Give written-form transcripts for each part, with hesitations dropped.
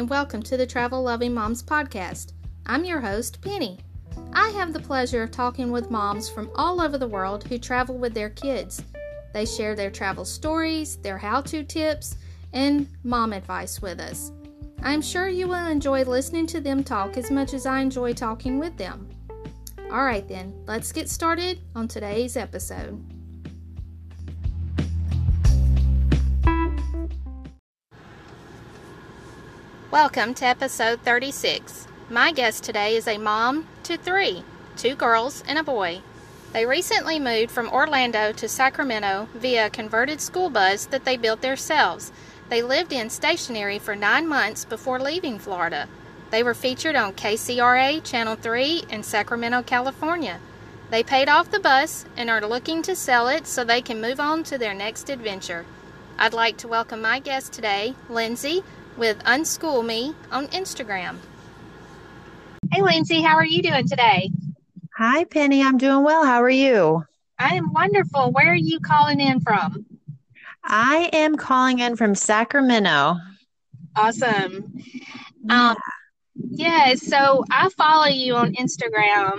and welcome to the Travel Loving Moms Podcast. I'm your host, Penny. I have the pleasure of talking with moms from all over the world who travel with their kids. They share their travel stories, their how-to tips, and mom advice with us. I'm sure you will enjoy listening to them talk as much as I enjoy talking with them. All right then, let's get started on today's episode. Welcome to episode 36. My guest today is a mom to three, two girls and a boy. They recently moved from Orlando to Sacramento via a converted school bus that they built themselves. They lived in stationary for 9 months before leaving Florida. They were featured on KCRA Channel 3 in Sacramento, California. They paid off the bus and are looking to sell it so they can move on to their next adventure. I'd like to welcome my guest today, Lindsay, with Unschool Me on Instagram. Hey, Lindsay, how are you doing today? Hi, Penny. I'm doing well. How are you? I am wonderful. Where are you calling in from? I am calling in from Sacramento. Awesome. Yeah, so I follow you on Instagram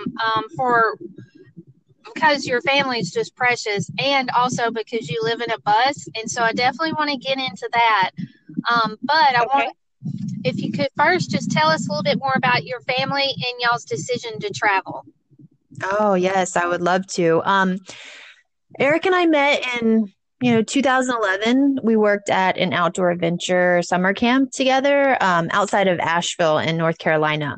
because your family is just precious, and also because you live in a bus, and so I definitely want to get into that. If you could first just tell us a little bit more about your family and y'all's decision to travel. Oh, yes, I would love to. Eric and I met in 2011, we worked at an outdoor adventure summer camp together outside of Asheville in North Carolina.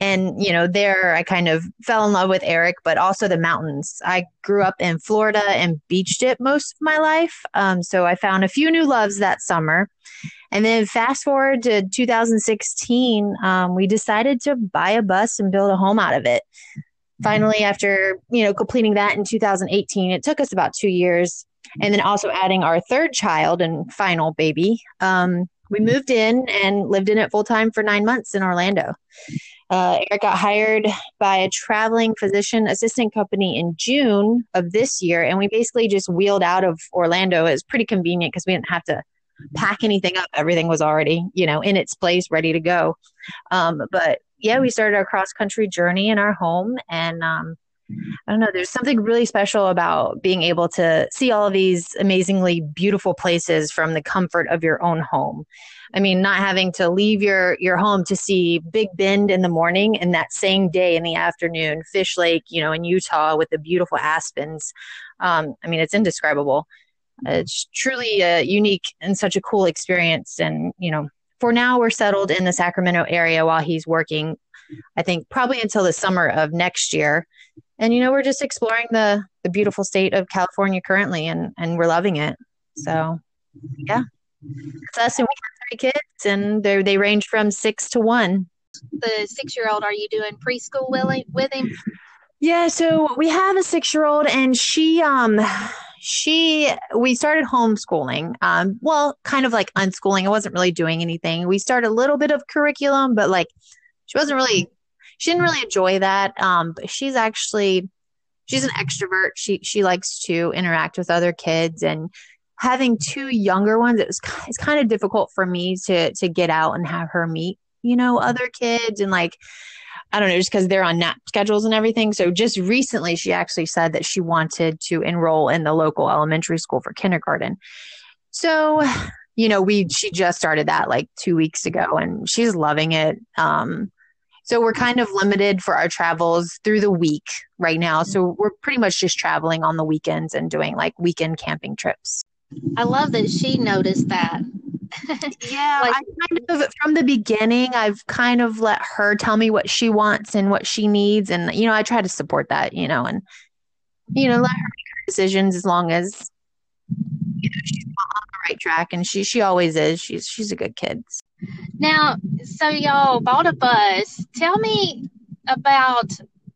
And, there I kind of fell in love with Eric, but also the mountains. I grew up in Florida and beached it most of my life. So I found a few new loves that summer. And then fast forward to 2016, we decided to buy a bus and build a home out of it. Finally, after, completing that in 2018, it took us about 2 years. And then also adding our third child and final baby, we moved in and lived in it full time for 9 months in Orlando. Eric got hired by a traveling physician assistant company in June of this year. And we basically just wheeled out of Orlando. It was pretty convenient because we didn't have to pack anything up. Everything was already, in its place, ready to go. But we started our cross country journey in our home, and, I don't know, there's something really special about being able to see all of these amazingly beautiful places from the comfort of your own home. I mean, not having to leave your home to see Big Bend in the morning and that same day in the afternoon, Fish Lake, in Utah with the beautiful aspens. It's indescribable. It's truly unique and such a cool experience. And, for now we're settled in the Sacramento area while he's working, I think probably until the summer of next year. And, we're just exploring the beautiful state of California currently, and we're loving it. So, yeah, it's us, and we have 3 kids, and they range from 6 to 1. The 6-year-old, are you doing preschool with him? Yeah, so we have a 6-year-old, and we started homeschooling, kind of like unschooling. I wasn't really doing anything. We started a little bit of curriculum, but she didn't really enjoy that. But she's an extrovert. She likes to interact with other kids, and having 2 younger ones, it's kind of difficult for me to get out and have her meet, other kids, and I don't know, just because they're on nap schedules and everything. So just recently she actually said that she wanted to enroll in the local elementary school for kindergarten. So, she just started that 2 weeks ago, and she's loving it. So we're kind of limited for our travels through the week right now. So we're pretty much just traveling on the weekends and doing weekend camping trips. I love that she noticed that. Yeah, from the beginning, I've kind of let her tell me what she wants and what she needs. And, I try to support that, and, let her make her decisions as long as, she's on the right track. And she always is. She's a good kid. Now, so y'all bought a bus. Tell me about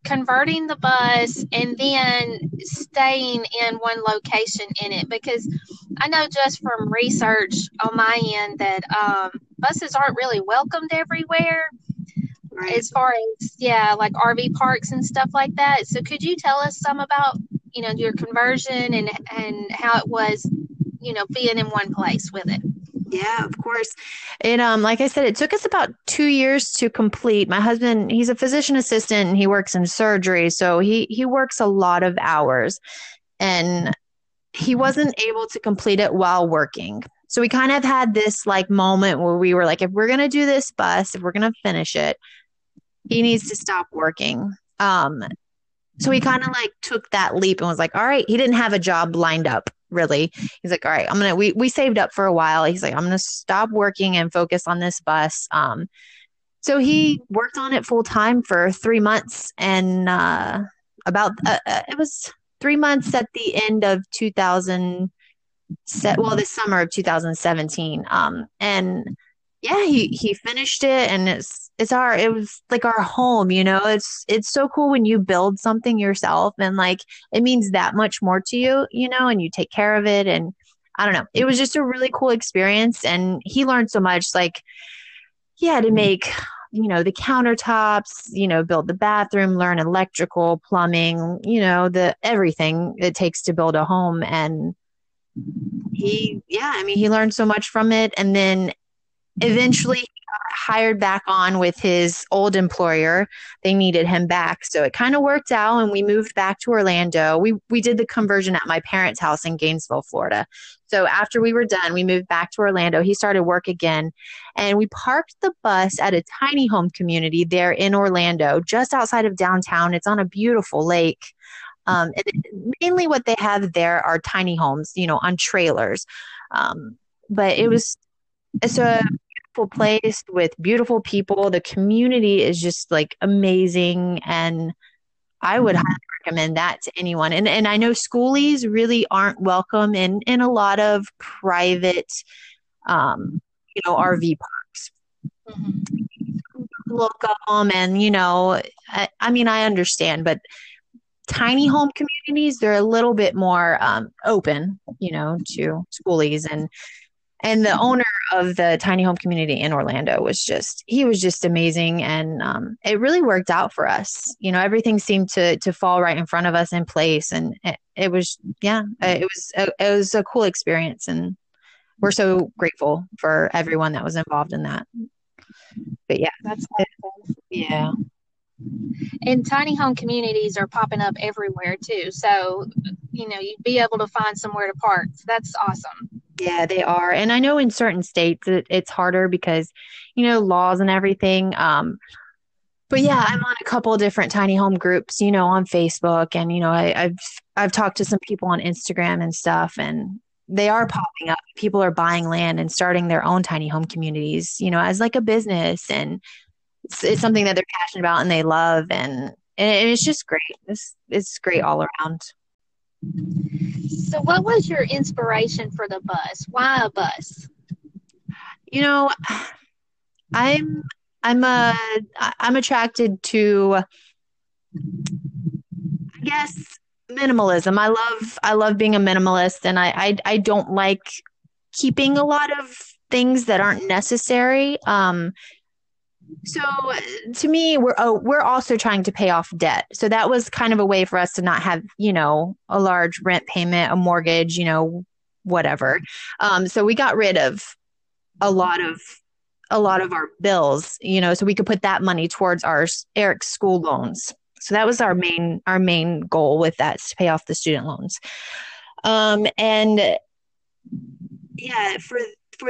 converting the bus and then staying in one location in it, because I know just from research on my end that buses aren't really welcomed everywhere, right, as far as, RV parks and stuff like that. So could you tell us some about, your conversion and how it was, being in one place with it? Yeah, of course. And like I said, it took us about 2 years to complete. My husband, he's a physician assistant and he works in surgery. So he works a lot of hours and he wasn't able to complete it while working. So we kind of had this like moment where we were like, if we're going to do this bus, if we're going to finish it, he needs to stop working. So he kind of like took that leap and was like, all right, he didn't have a job lined up really. He's like, all right, I'm going to, we saved up for a while. He's like, I'm going to stop working and focus on this bus. So he worked on it full time for 3 months and it was 3 months at the end of 2000. Well, this summer of 2017. And yeah, he finished it and it was like our home, you know, it's so cool when you build something yourself and like, it means that much more to you, you know, and you take care of it. And I don't know, it was just a really cool experience. And he learned so much, like, yeah, to make, you know, the countertops, you know, build the bathroom, learn electrical, plumbing, you know, everything it takes to build a home. And he learned so much from it. And then eventually he got hired back on with his old employer. They needed him back. So it kind of worked out and we moved back to Orlando. We did the conversion at my parents' house in Gainesville, Florida. So after we were done, we moved back to Orlando. He started work again and we parked the bus at a tiny home community there in Orlando, just outside of downtown. It's on a beautiful lake. And mainly what they have there are tiny homes, you know, on trailers. But it's a beautiful place with beautiful people. The community is just like amazing. And I would highly recommend that to anyone. And I know schoolies really aren't welcome in a lot of private, you know, RV parks. Mm-hmm. Look up them and, you know, I mean, I understand, but tiny home communities, they're a little bit more open, you know, to schoolies. And the owner of the tiny home community in Orlando was just amazing. And it really worked out for us. You know, everything seemed to fall right in front of us in place. And it was a cool experience. And we're so grateful for everyone that was involved in that. But yeah, that's awesome. Yeah. And tiny home communities are popping up everywhere too. So, you know, you'd be able to find somewhere to park. So that's awesome. Yeah, they are. And I know in certain states it's harder because, you know, laws and everything. But yeah, I'm on a couple of different tiny home groups, you know, on Facebook and, you know, I've talked to some people on Instagram and stuff, and they are popping up. People are buying land and starting their own tiny home communities, you know, as like a business, and it's something that they're passionate about and they love, and it's just great. It's great all around. So what was your inspiration for the bus? Why a bus? You know, I'm attracted to, I guess, minimalism. I love being a minimalist, and I don't like keeping a lot of things that aren't necessary. So to me, we're also trying to pay off debt. So that was kind of a way for us to not have, you know, a large rent payment, a mortgage, you know, whatever. So we got rid of a lot of our bills, you know, so we could put that money towards Eric's school loans. So that was our main goal with that, is to pay off the student loans. And yeah, for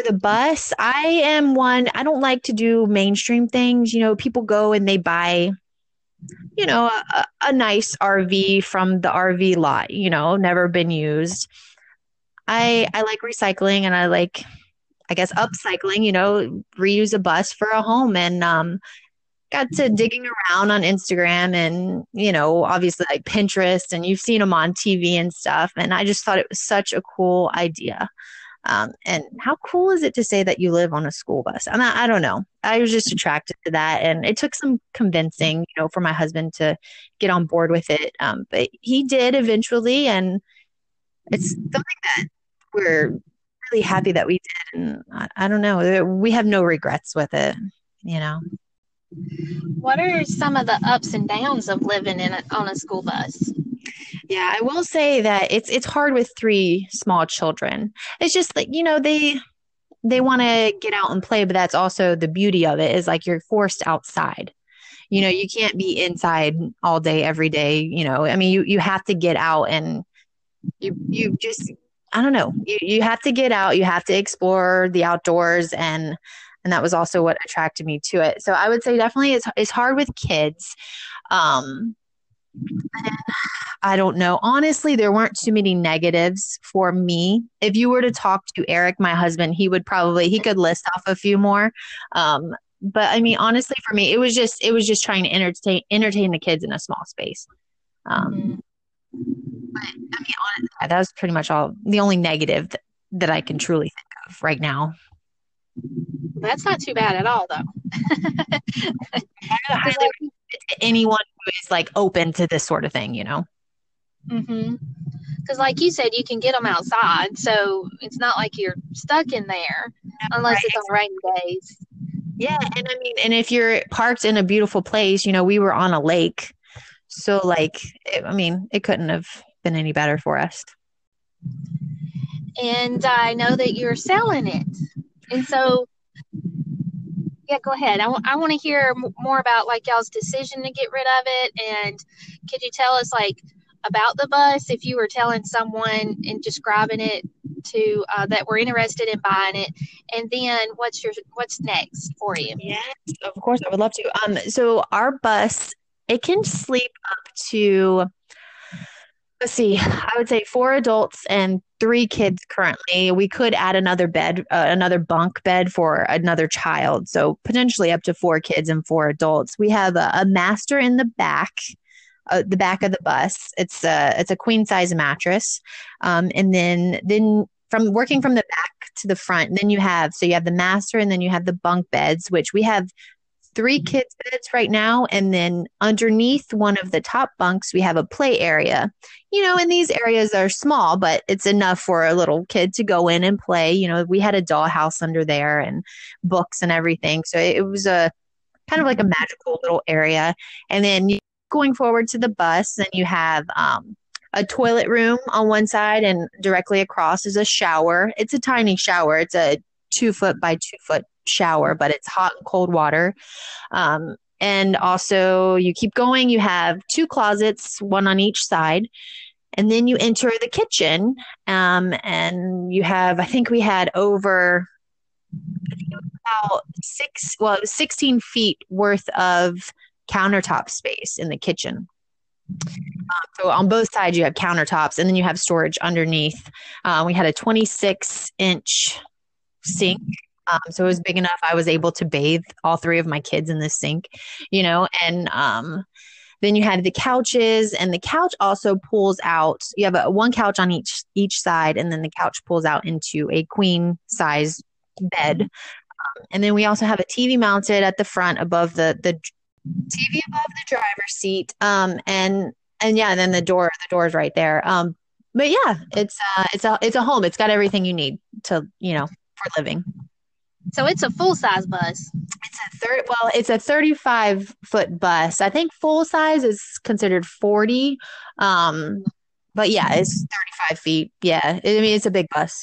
the bus, I don't like to do mainstream things. You know, people go and they buy, you know, a nice RV from the RV lot, you know, never been used. I like recycling, and I like, I guess, upcycling, you know, reuse a bus for a home. And got to digging around on Instagram and, you know, obviously like Pinterest, and you've seen them on TV and stuff. And I just thought it was such a cool idea. And how cool is it to say that you live on a school bus? I don't know. I was just attracted to that. And it took some convincing, you know, for my husband to get on board with it. But he did eventually. And it's something that we're really happy that we did. And I don't know. We have no regrets with it, you know. What are some of the ups and downs of living on a school bus? Yeah, I will say that it's hard with 3 small children. It's just like, you know, they want to get out and play, but that's also the beauty of it, is like you're forced outside. You know, you can't be inside all day, every day. You know, I mean, you have to get out, and you just, I don't know, you have to get out, you have to explore the outdoors. And that was also what attracted me to it. So I would say definitely it's hard with kids. I don't know. Honestly, there weren't too many negatives for me. If you were to talk to Eric, my husband, he could list off a few more. But I mean, honestly, for me, it was just trying to entertain the kids in a small space. But I mean, honestly, that was pretty much all, the only negative that I can truly think of right now. That's not too bad at all, though. I highly recommend it to anyone who is like open to this sort of thing, you know? Mm-hmm. Because like you said, you can get them outside, so it's not like you're stuck in there unless right. It's on rainy days. Yeah, and I mean, and if you're parked in a beautiful place, you know, we were on a lake, so like, it couldn't have been any better for us. And I know that you're selling it, and so yeah, go ahead. I want to hear more about like y'all's decision to get rid of it, and could you tell us like about the bus, if you were telling someone and describing it to that were interested in buying it, and then what's next for you? Yes, of course, I would love to. So our bus, it can sleep up to, let's see, I would say 4 adults and 3 kids currently. We could add another bed, another bunk bed for another child, so potentially up to 4 kids and 4 adults. We have a master in the back. The back of the bus. It's a queen size mattress. And then from working from the back to the front, then you have the master, and then you have the bunk beds, which we have 3 kids beds right now. And then underneath one of the top bunks, we have a play area, you know, and these areas are small, but it's enough for a little kid to go in and play. You know, we had a dollhouse under there and books and everything. So it was a kind of like a magical little area. And then going forward to the bus, then you have a toilet room on one side, and directly across is a shower. It's a tiny shower. It's a 2-foot by 2-foot shower, but it's hot and cold water. And also you keep going, you have 2 closets, one on each side. And then you enter the kitchen, and you have, it was 16 feet worth of countertop space in the kitchen. So on both sides you have countertops, and then you have storage underneath. We had a 26-inch sink. So it was big enough. I was able to bathe all 3 of my kids in this sink, you know, and then you had the couches, and the couch also pulls out. You have one couch on each side, and then the couch pulls out into a queen size bed. And then we also have a TV mounted at the front above the TV above the driver's seat, and yeah, and then the door's right there. But yeah, it's a home. It's got everything you need to, you know, for living. So it's a full size bus. It's a 35-foot bus. I think full size is considered 40. But yeah, it's 35 feet. Yeah, it's a big bus.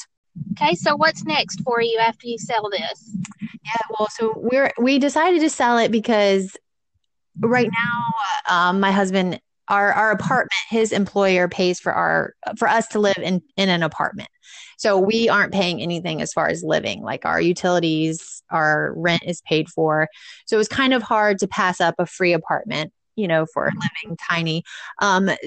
Okay, so what's next for you after you sell this? Yeah, well, so we decided to sell it because right now, my husband, our apartment, his employer pays for us to live in an apartment. So we aren't paying anything as far as living, like our utilities, our rent is paid for. So it was kind of hard to pass up a free apartment, you know, for living tiny.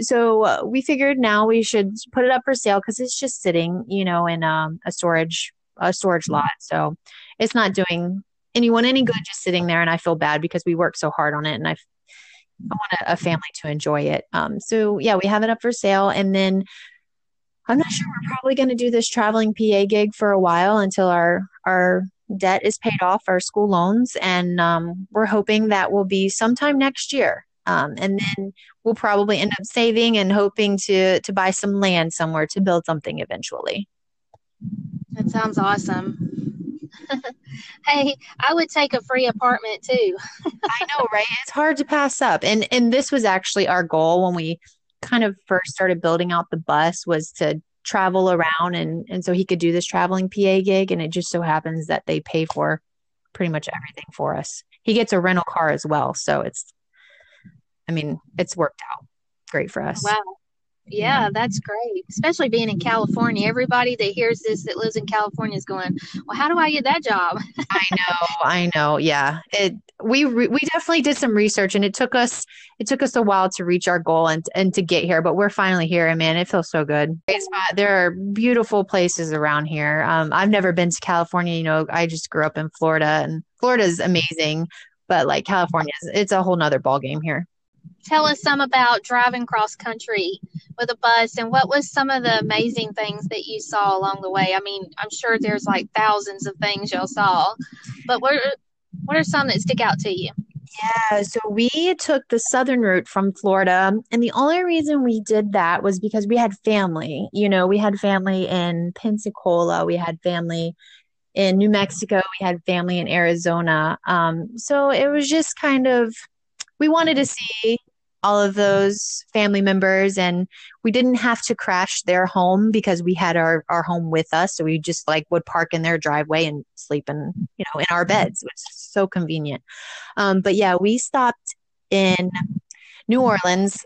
So we figured now we should put it up for sale because it's just sitting, you know, in a storage lot. So it's not doing anyone any good just sitting there, and I feel bad because we worked so hard on it, and I want a family to enjoy it. So yeah, we have it up for sale, and then I'm not sure, we're probably going to do this traveling PA gig for a while until our debt is paid off, our school loans, and we're hoping that will be sometime next year. And then we'll probably end up saving and hoping to buy some land somewhere to build something eventually. That sounds awesome. Hey, I would take a free apartment too. I know, right? It's hard to pass up. And this was actually our goal when we kind of first started building out the bus, was to travel around. And so he could do this traveling PA gig. And it just so happens that they pay for pretty much everything for us. He gets a rental car as well. So it's worked out great for us. Wow. Yeah, that's great. Especially being in California. Everybody that hears this that lives in California is going, well, how do I get that job? I know. Yeah. We definitely did some research, and it took us a while to reach our goal and to get here, but we're finally here, and man, it feels so good. Great spot. There are beautiful places around here. I've never been to California. I just grew up in Florida, and Florida's amazing, but like California, it's a whole nother ballgame here. Tell us some about driving cross country with a bus, and what was some of the amazing things that you saw along the way? I mean, I'm sure there's like thousands of things y'all saw, but what are some that stick out to you? Yeah, so we took the southern route from Florida, and the only reason we did that was because we had family. We had family in Pensacola, we had family in New Mexico, we had family in Arizona. So it was just kind of, we wanted to see all of those family members, and we didn't have to crash their home because we had our home with us. So we just would park in their driveway and sleep in, in our beds, which is so convenient. But yeah, we stopped in New Orleans.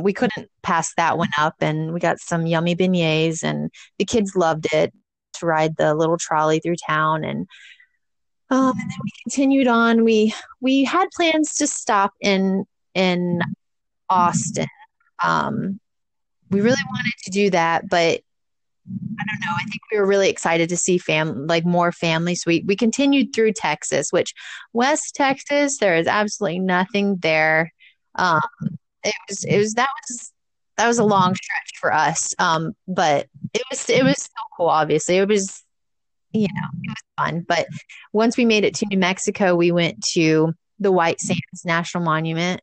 We couldn't pass that one up, and we got some yummy beignets, and the kids loved it to ride the little trolley through town. And then we continued on. We had plans to stop in Austin. We really wanted to do that, but I don't know. I think we were really excited to see more family. So we continued through Texas, which West Texas, there is absolutely nothing there. That was a long stretch for us. But it was so cool. Obviously, it was. It was fun. But once we made it to New Mexico, we went to the White Sands National Monument,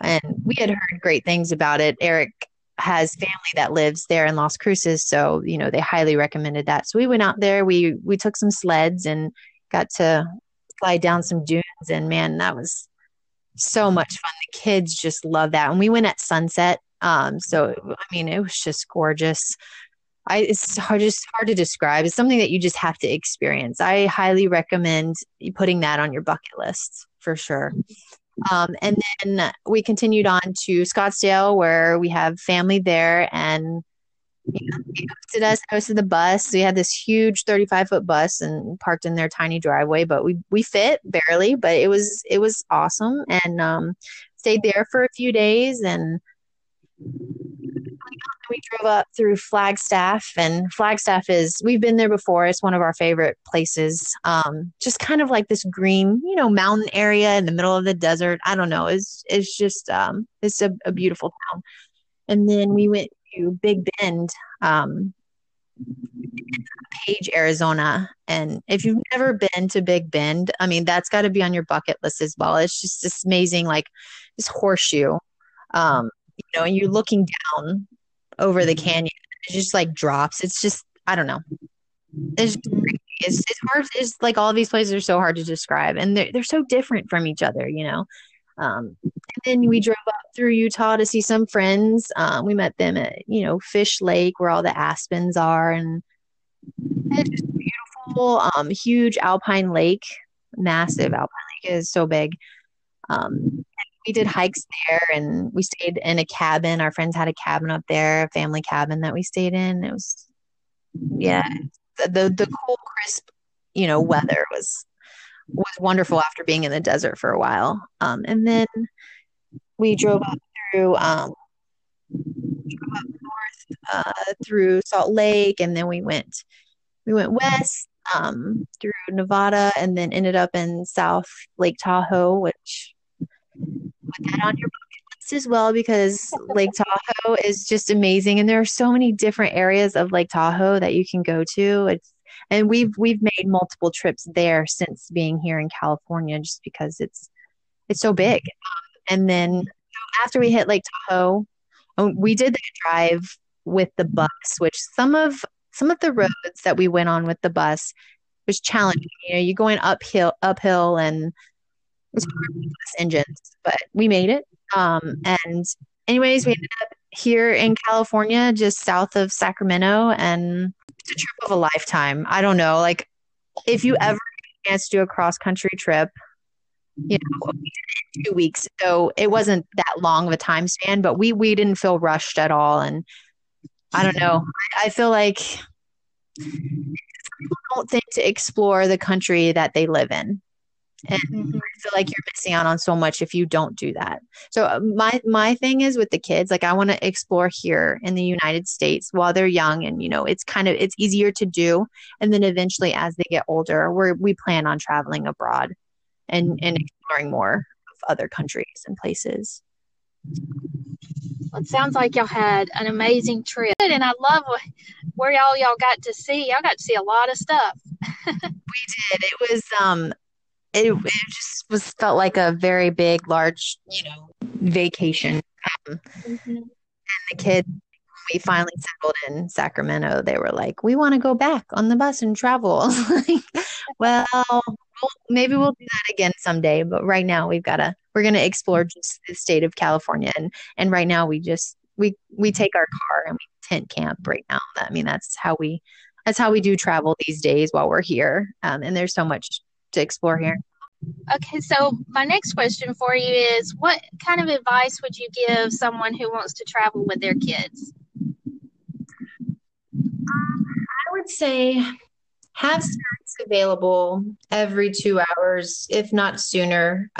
and we had heard great things about it. Eric has family that lives there in Las Cruces, so, they highly recommended that. So we went out there, we took some sleds and got to slide down some dunes, and man, that was so much fun. The kids just love that. And we went at sunset. So, it was just gorgeous. It's hard to describe. It's something that you just have to experience. I highly recommend putting that on your bucket list for sure. And then we continued on to Scottsdale, where we have family there, and they hosted us, hosted the bus. So we had this huge 35-foot bus and parked in their tiny driveway, but we fit barely, but it was awesome. And stayed there for a few days, and we drove up through Flagstaff, and Flagstaff we've been there before. It's one of our favorite places. Just kind of like this green, mountain area in the middle of the desert. I don't know. It's just, it's a beautiful town. And then we went to Big Bend, Page, Arizona. And if you've never been to Big Bend, that's gotta be on your bucket list as well. It's just this amazing, this horseshoe, and you're looking down over the canyon. It just drops. It's just, I don't know. It's just crazy. It's hard. It's all of these places are so hard to describe, and they're so different from each other, and then we drove up through Utah to see some friends. We met them at, Fish Lake, where all the aspens are, and it's just beautiful, huge alpine lake, massive alpine lake. It is so big. We did hikes there, and we stayed in a cabin. Our friends had a cabin up there, a family cabin that we stayed in. It was, the cool, crisp, weather was wonderful after being in the desert for a while. And then we drove up through, north through Salt Lake, and then we went west through Nevada, and then ended up in South Lake Tahoe, which. Put that on your bucket list as well, because Lake Tahoe is just amazing, and there are so many different areas of Lake Tahoe that you can go to. And we've made multiple trips there since being here in California, just because it's so big. And then after we hit Lake Tahoe, we did that drive with the bus, which some of the roads that we went on with the bus was challenging. You're going uphill and it's hard with engines, but we made it. And Anyways, we ended up here in California, just south of Sacramento, and it's a trip of a lifetime. I don't know, like, if you ever get a chance to do a cross-country trip, you know, we did it in 2 weeks, so it wasn't that long of a time span, but we didn't feel rushed at all. And I don't know, I feel like people don't think to explore the country that they live in. And I feel like you're missing out on so much if you don't do that. So my thing is with the kids, like, I want to explore here in the United States while they're young. And, you know, it's easier to do. And then eventually as they get older, we plan on traveling abroad and exploring more of other countries and places. Well, it sounds like y'all had an amazing trip, and I love where y'all got to see. Y'all got to see a lot of stuff. We did. It was, it just was felt like a very big, large, you know, vacation. And the kids, we finally settled in Sacramento. They were like, "We want to go back on the bus and travel." Like, well, maybe we'll do that again someday. But right now, we're going to explore just the state of California. And right now, we take our car and we tent camp right now. I mean, that's how we do travel these days while we're here. And there's so much to explore here. Okay, so my next question for you is, what kind of advice would you give someone who wants to travel with their kids? I would say have snacks available every 2 hours, if not sooner.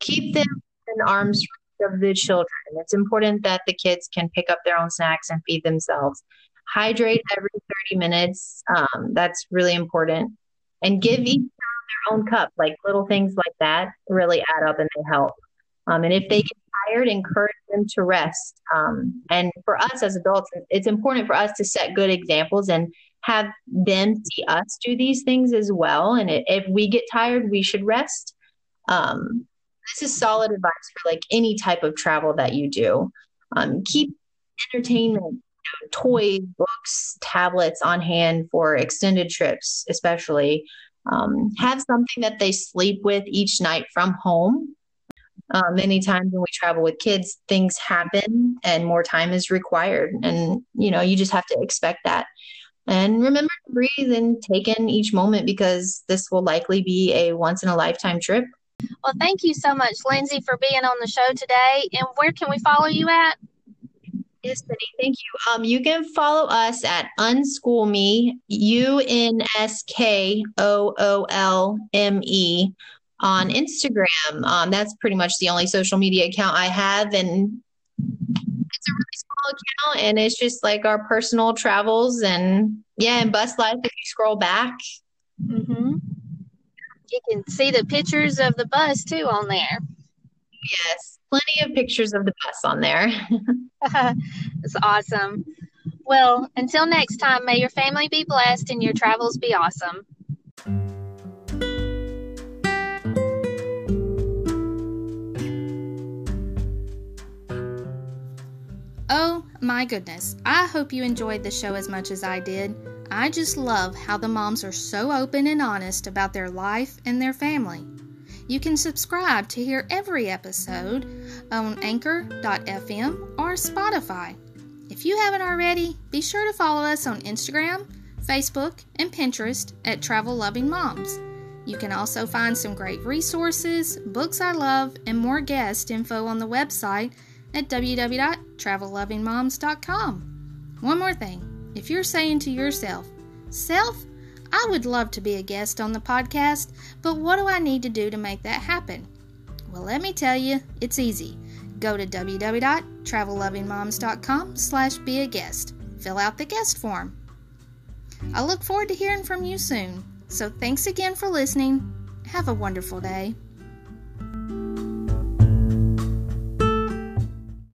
Keep them in arm's reach of the children. It's important that the kids can pick up their own snacks and feed themselves. Hydrate every 30 minutes. That's really important. And give each child their own cup, like little things like that really add up and they help. And if they get tired, encourage them to rest. And for us as adults, it's important for us to set good examples and have them see us do these things as well. And if we get tired, we should rest. This is solid advice for like any type of travel that you do. Keep entertainment, toys, books, tablets on hand for extended trips, especially. Have something that they sleep with each night from home. Many times when we travel with kids, things happen and more time is required. And, you know, you just have to expect that. And remember to breathe and take in each moment, because this will likely be a once in a lifetime trip. Well, thank you so much, Lindsay, for being on the show today. And where can we follow you at? Yes, Penny, thank you. You can follow us at Unschool Me, UNSKOOLME, on Instagram. That's pretty much the only social media account I have. And it's a really small account, and it's just like our personal travels and bus life if you scroll back. Mm-hmm. You can see the pictures of the bus too on there. Yes, plenty of pictures of the bus on there. That's awesome. Well, until next time, may your family be blessed and your travels be awesome. Oh my goodness, I hope you enjoyed the show as much as I did. I just love how the moms are so open and honest about their life and their family. You can subscribe to hear every episode on anchor.fm or Spotify. If you haven't already, be sure to follow us on Instagram, Facebook, and Pinterest at Travel Loving Moms. You can also find some great resources, books I love, and more guest info on the website at www.travellovingmoms.com. One more thing, if you're saying to yourself, "Self, I would love to be a guest on the podcast, but what do I need to do to make that happen?" Well, let me tell you, it's easy. Go to www.travellovingmoms.com/be-a-guest. Fill out the guest form. I look forward to hearing from you soon. So thanks again for listening. Have a wonderful day.